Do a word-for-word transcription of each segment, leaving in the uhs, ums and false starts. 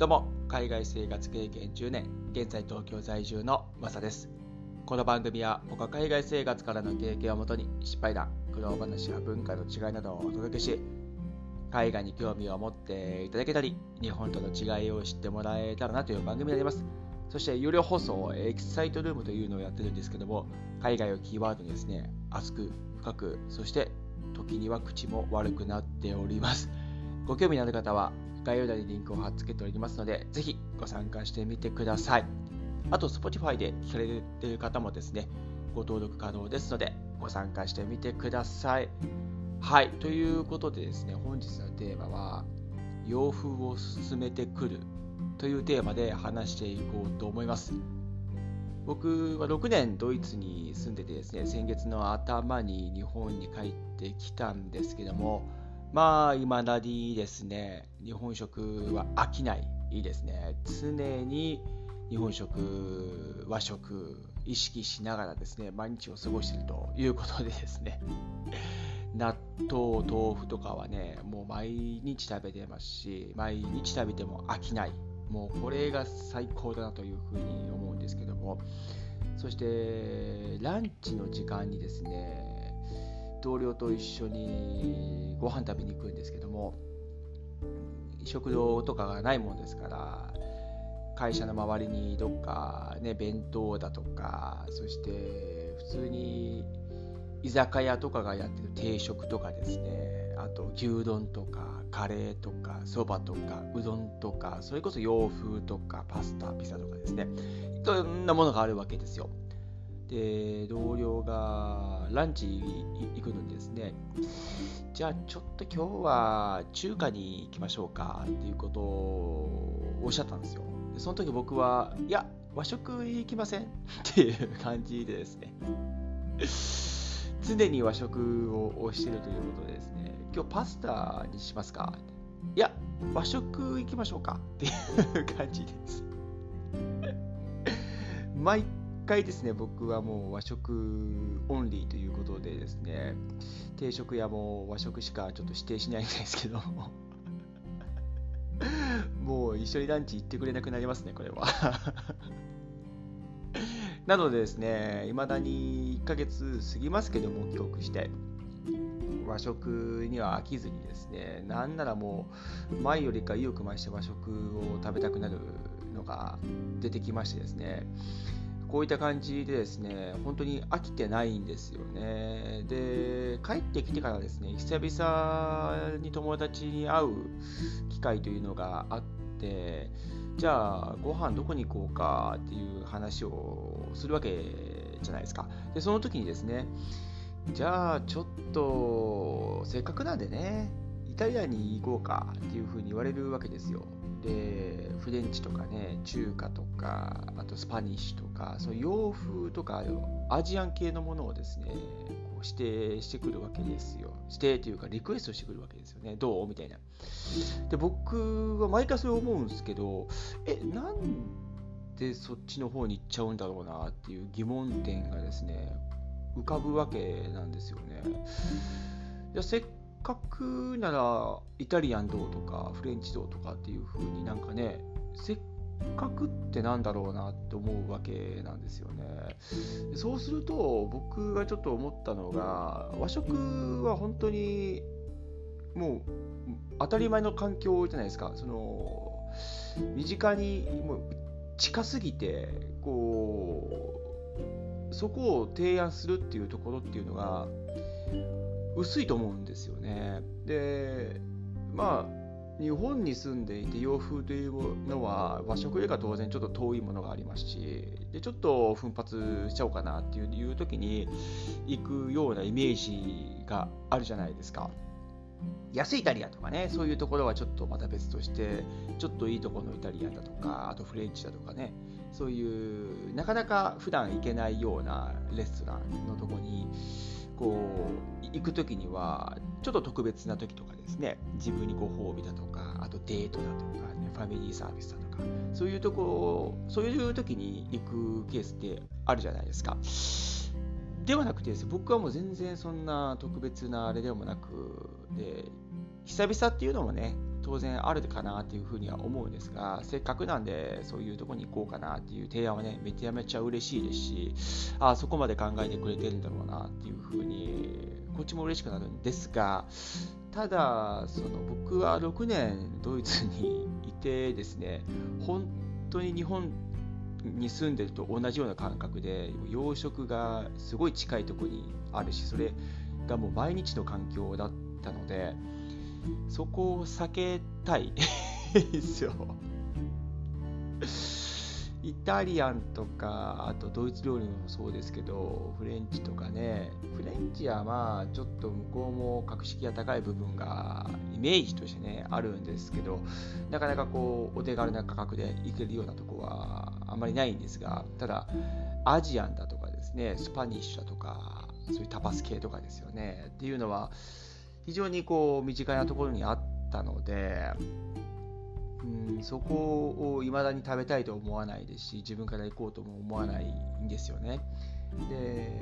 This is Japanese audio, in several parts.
どうも、海外生活経験じゅうねん、現在東京在住のマサです。この番組は僕は海外生活からの経験をもとに、失敗談、苦労話や文化の違いなどをお届けし、海外に興味を持っていただけたり、日本との違いを知ってもらえたらなという番組になります。そして有料放送、エキサイトルームというのをやってるんですけども、海外をキーワードにですね、熱く深く、そして時には口も悪くなっております。ご興味のある方は概要欄にリンクを貼っ付けておりますので、ぜひご参加してみてください。あと Spotify で聞かれている方もですね、ご登録可能ですので、ご参加してみてください。はい、ということでですね、本日のテーマは洋風を進めてくるというテーマで話していこうと思います。僕はろくねんドイツに住んでてですね、先月の頭に日本に帰ってきたんですけども、まあ今なりですね、日本食は飽きないいいですね。常に日本食、和食意識しながらですね、毎日を過ごしているということでですね納豆、豆腐とかはね、もう毎日食べてますし、毎日食べても飽きない、もうこれが最高だなというふうに思うんですけども、そしてランチの時間にですね、同僚と一緒にご飯食べに行くんですけども、食堂とかがないもんですから、会社の周りにどっかね、弁当だとか、そして普通に居酒屋とかがやってる定食とかですね、あと牛丼とかカレーとかそばとかうどんとか、それこそ洋風とかパスタ、ピザとかですね、いろんなものがあるわけですよ。で、同僚がランチ行くのにですね、じゃあちょっと今日は中華に行きましょうかっていうことをおっしゃったんですよ。でその時僕は、いや和食行きませんっていう感じでですね常に和食を推しているということでですね、今日パスタにしますか、いや和食行きましょうかっていう感じです毎回ですね、僕はもう和食オンリーということでですね、定食屋も和食しかちょっと指定しないんですけどももう一緒にランチ行ってくれなくなりますね、これはなのでですね、いまだにいっかげつ過ぎますけども、帰国して和食には飽きずにですね、なんならもう前よりか意欲増して和食を食べたくなるのが出てきましてですね、こういった感じでですね、本当に飽きてないんですよね。で、帰ってきてからですね、久々に友達に会う機会というのがあって、じゃあご飯どこに行こうかっていう話をするわけじゃないですか。で、その時にですね、じゃあちょっとせっかくなんでね、イタリアに行こうかっていうふうに言われるわけですよ。でフレンチとかね、中華とか、あとスパニッシュとか、そういう洋風とかアジアン系のものをですね、こう指定してくるわけですよ。指定というかリクエストしてくるわけですよね、どうみたいな。で僕は毎回それ思うんですけど、えなんでそっちの方に行っちゃうんだろうなっていう疑問点がですね、浮かぶわけなんですよね。じゃあせっせっかくならイタリアンどうとかフレンチどうとかっていう風に、なんかね、せっかくってなんだろうなって思うわけなんですよね。そうすると僕がちょっと思ったのが、和食は本当にもう当たり前の環境じゃないですか。その身近にもう近すぎて、こうそこを提案するっていうところっていうのが薄いと思うんですよね。で、まあ日本に住んでいて洋風というのは和食よりか当然ちょっと遠いものがありますし、でちょっと奮発しちゃおうかなっていう時に行くようなイメージがあるじゃないですか。安いイタリアンとかね、そういうところはちょっとまた別として、ちょっといいところのイタリアンだとか、あとフレンチだとかね、そういうなかなか普段行けないようなレストランのところにこう行くときには、ちょっと特別なときとかですね、自分にご褒美だとか、あとデートだとか、ね、ファミリーサービスだとか、そういうとこ、そういうときに行くケースってあるじゃないですか。ではなくてですね、僕はもう全然そんな特別なあれでもなくで、久々っていうのもね、当然あるかなっていうふうには思うんですが、せっかくなんでそういうところに行こうかなっていう提案はね、めちゃめちゃ嬉しいですし、あそこまで考えてくれてるんだろうなっていうふうにこっちも嬉しくなるんですが、ただその僕はろくねんドイツにいてですね、本当に日本に住んでると同じような感覚で、養殖がすごい近いところにあるし、それがもう毎日の環境だったので、そこを避けたいですよ。イタリアンとか、あとドイツ料理もそうですけど、フレンチとかね、フレンチはまあちょっと向こうも格式が高い部分がイメージとしてねあるんですけど、なかなかこうお手軽な価格で行けるようなとこはあんまりないんですが、ただアジアンだとかですね、スパニッシュだとか、そういうタパス系とかですよねっていうのは非常にこう身近なところにあったので、うん、そこを未だに食べたいと思わないですし、自分から行こうとも思わないんですよね。で、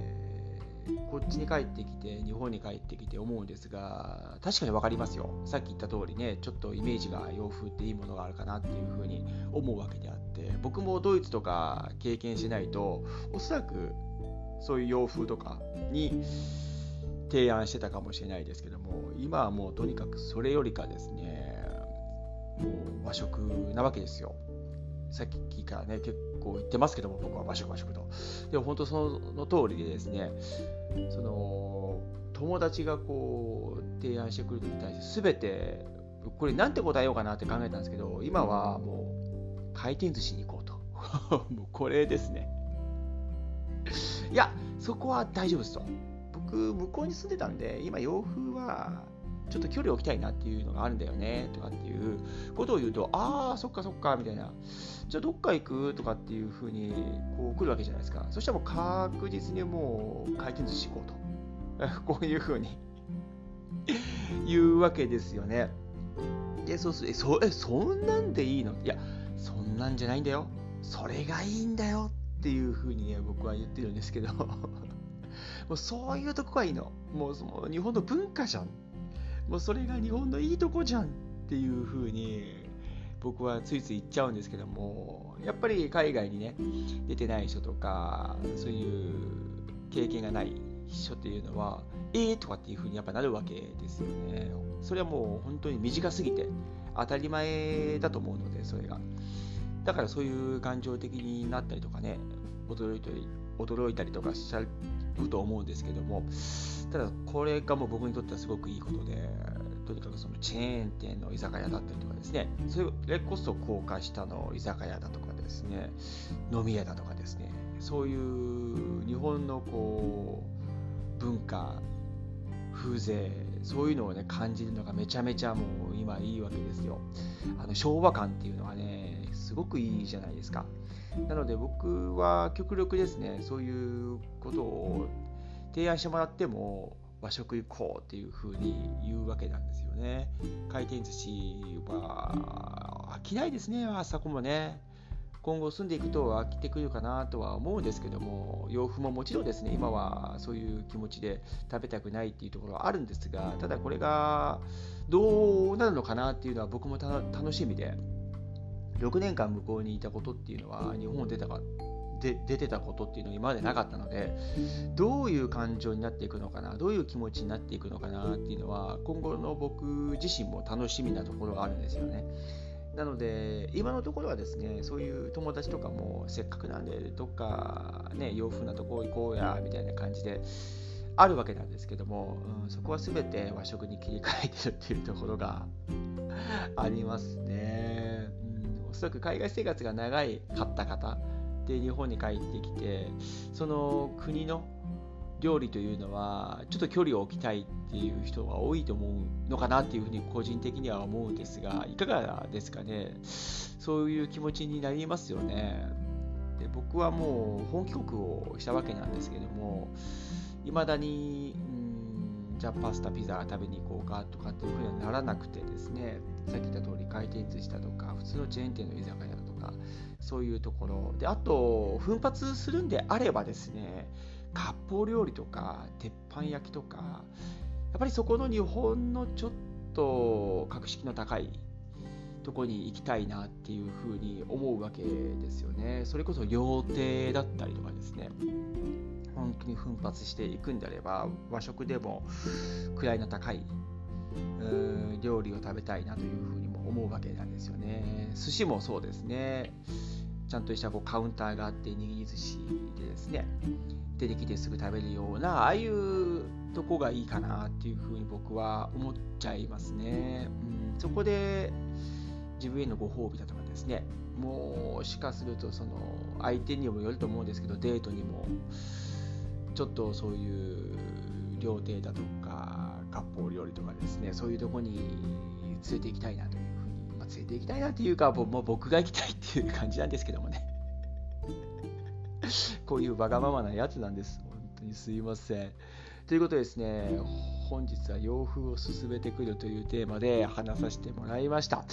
こっちに帰ってきて、日本に帰ってきて思うんですが、確かに分かりますよ。さっき言った通りね、ちょっとイメージが洋風っていいものがあるかなっていうふうに思うわけであって、僕もドイツとか経験しないと、おそらくそういう洋風とかに提案してたかもしれないですけども、今はもうとにかくそれよりかですね、もう和食なわけですよ。さっきからね結構言ってますけども、僕は和食和食と。でも本当その通りでですね、その友達がこう提案してくるときに対して全てこれなんて答えようかなって考えたんですけど、今はもう回転寿司に行こうともうこれですね。いやそこは大丈夫ですと。僕向こうに住んでたんで、今洋風はちょっと距離を置きたいなっていうのがあるんだよねとかっていうことを言うと、ああそっかそっかみたいな、じゃあどっか行くとかっていうふうにこう来るわけじゃないですか。そしたらもう確実にもう回転寿司行こうとこういうふうに言うわけですよね。で、そうするえそえそんなんでいいの、いやそんなんじゃないんだよ、それがいいんだよっていうふうにね僕は言ってるんですけどもうそういうとこがいいの、もうその日本の文化じゃん、もうそれが日本のいいとこじゃんっていう風に僕はついつい言っちゃうんですけども、やっぱり海外にね出てない人とか、そういう経験がない人っていうのはえーとかっていう風にやっぱなるわけですよね。それはもう本当に短すぎて当たり前だと思うので、それがだからそういう感情的になったりとかね、驚いたり驚いたりとかしちゃうと思うんですけども、ただこれがもう僕にとってはすごくいいことで、とにかくそのチェーン店の居酒屋だったりとかですね、それこそ高架下の居酒屋だとかですね、飲み屋だとかですね、そういう日本のこう文化風情、そういうのをね感じるのがめちゃめちゃもう今いいわけですよ。あの昭和感っていうのはねすごくいいじゃないですか。なので僕は極力ですね、そういうことを提案してもらっても和食行こうっていう風に言うわけなんですよね。回転寿司は飽きないですね。あそこもね今後住んでいくと飽きてくるかなとは思うんですけども、洋風ももちろんですね、今はそういう気持ちで食べたくないっていうところはあるんですが、ただこれがどうなるのかなっていうのは僕もた楽しみで、ろくねんかん向こうにいたことっていうのは日本を出たかで出てたことっていうのは今までなかったので、どういう感情になっていくのかな、どういう気持ちになっていくのかなっていうのは今後の僕自身も楽しみなところがあるんですよね。なので今のところはですね、そういう友達とかもせっかくなんでどっかね洋風なとこ行こうやみたいな感じであるわけなんですけども、うん、そこは全て和食に切り替えてるっていうところがありますね。うん、おそらく海外生活が長いかった方で日本に帰ってきて、その国の料理というのはちょっと距離を置きたいっていう人が多いと思うのかなっていうふうに個人的には思うんですが、いかがですかね。そういう気持ちになりますよね。で、僕はもう本帰国をしたわけなんですけども、いまだにうーんじゃあパスタピザ食べに行こうかとかっていうふうにはならなくてですね、さっき言った通り回転寿司だとか普通のチェーン店の居酒屋だとかそういうところで、あと奮発するんであればですね、割烹料理とか鉄板焼きとか、やっぱりそこの日本のちょっと格式の高いとこに行きたいなっていうふうに思うわけですよね。それこそ料亭だったりとかですね、本当に奮発していくんであれば和食でも位の高い、うーん、料理を食べたいなというふうにも思うわけなんですよね。寿司もそうですね、ちゃんとしたこうカウンターがあって握り寿司でですね、出てきてすぐ食べるようなああいうとこがいいかなっていうふうに僕は思っちゃいますね、うん、そこで自分へのご褒美だとかですね、もしかするとその相手にもよると思うんですけど、デートにもちょっとそういう料亭だとか割烹料理とかですね、そういうとこに連れて行きたいなというふうに、まあ、連れて行きたいなというか、もう僕が行きたいっていう感じなんですけどもねこういうわがままなやつなんです、本当にすいません。ということでですね、本日は洋風を進めてくるというテーマで話させてもらいました。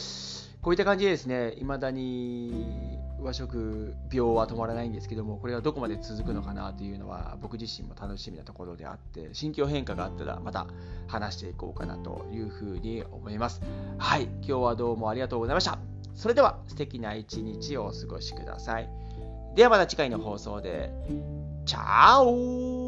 こういった感じでですね、未だに和食病は止まらないんですけども、これがどこまで続くのかなというのは僕自身も楽しみなところであって、心境変化があったらまた話していこうかなというふうに思います。はい、今日はどうもありがとうございました。それでは素敵な一日をお過ごしください。ではまた次回の放送で。チャオ。